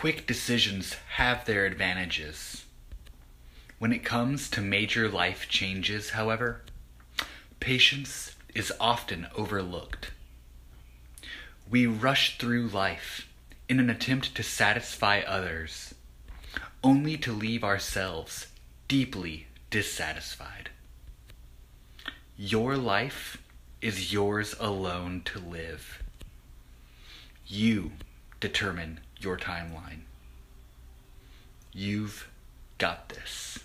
quick decisions have their advantages. When it comes to major life changes, however, patience is often overlooked. We rush through life in an attempt to satisfy others, only to leave ourselves deeply dissatisfied. Your life is yours alone to live. You determine your timeline. You've got this.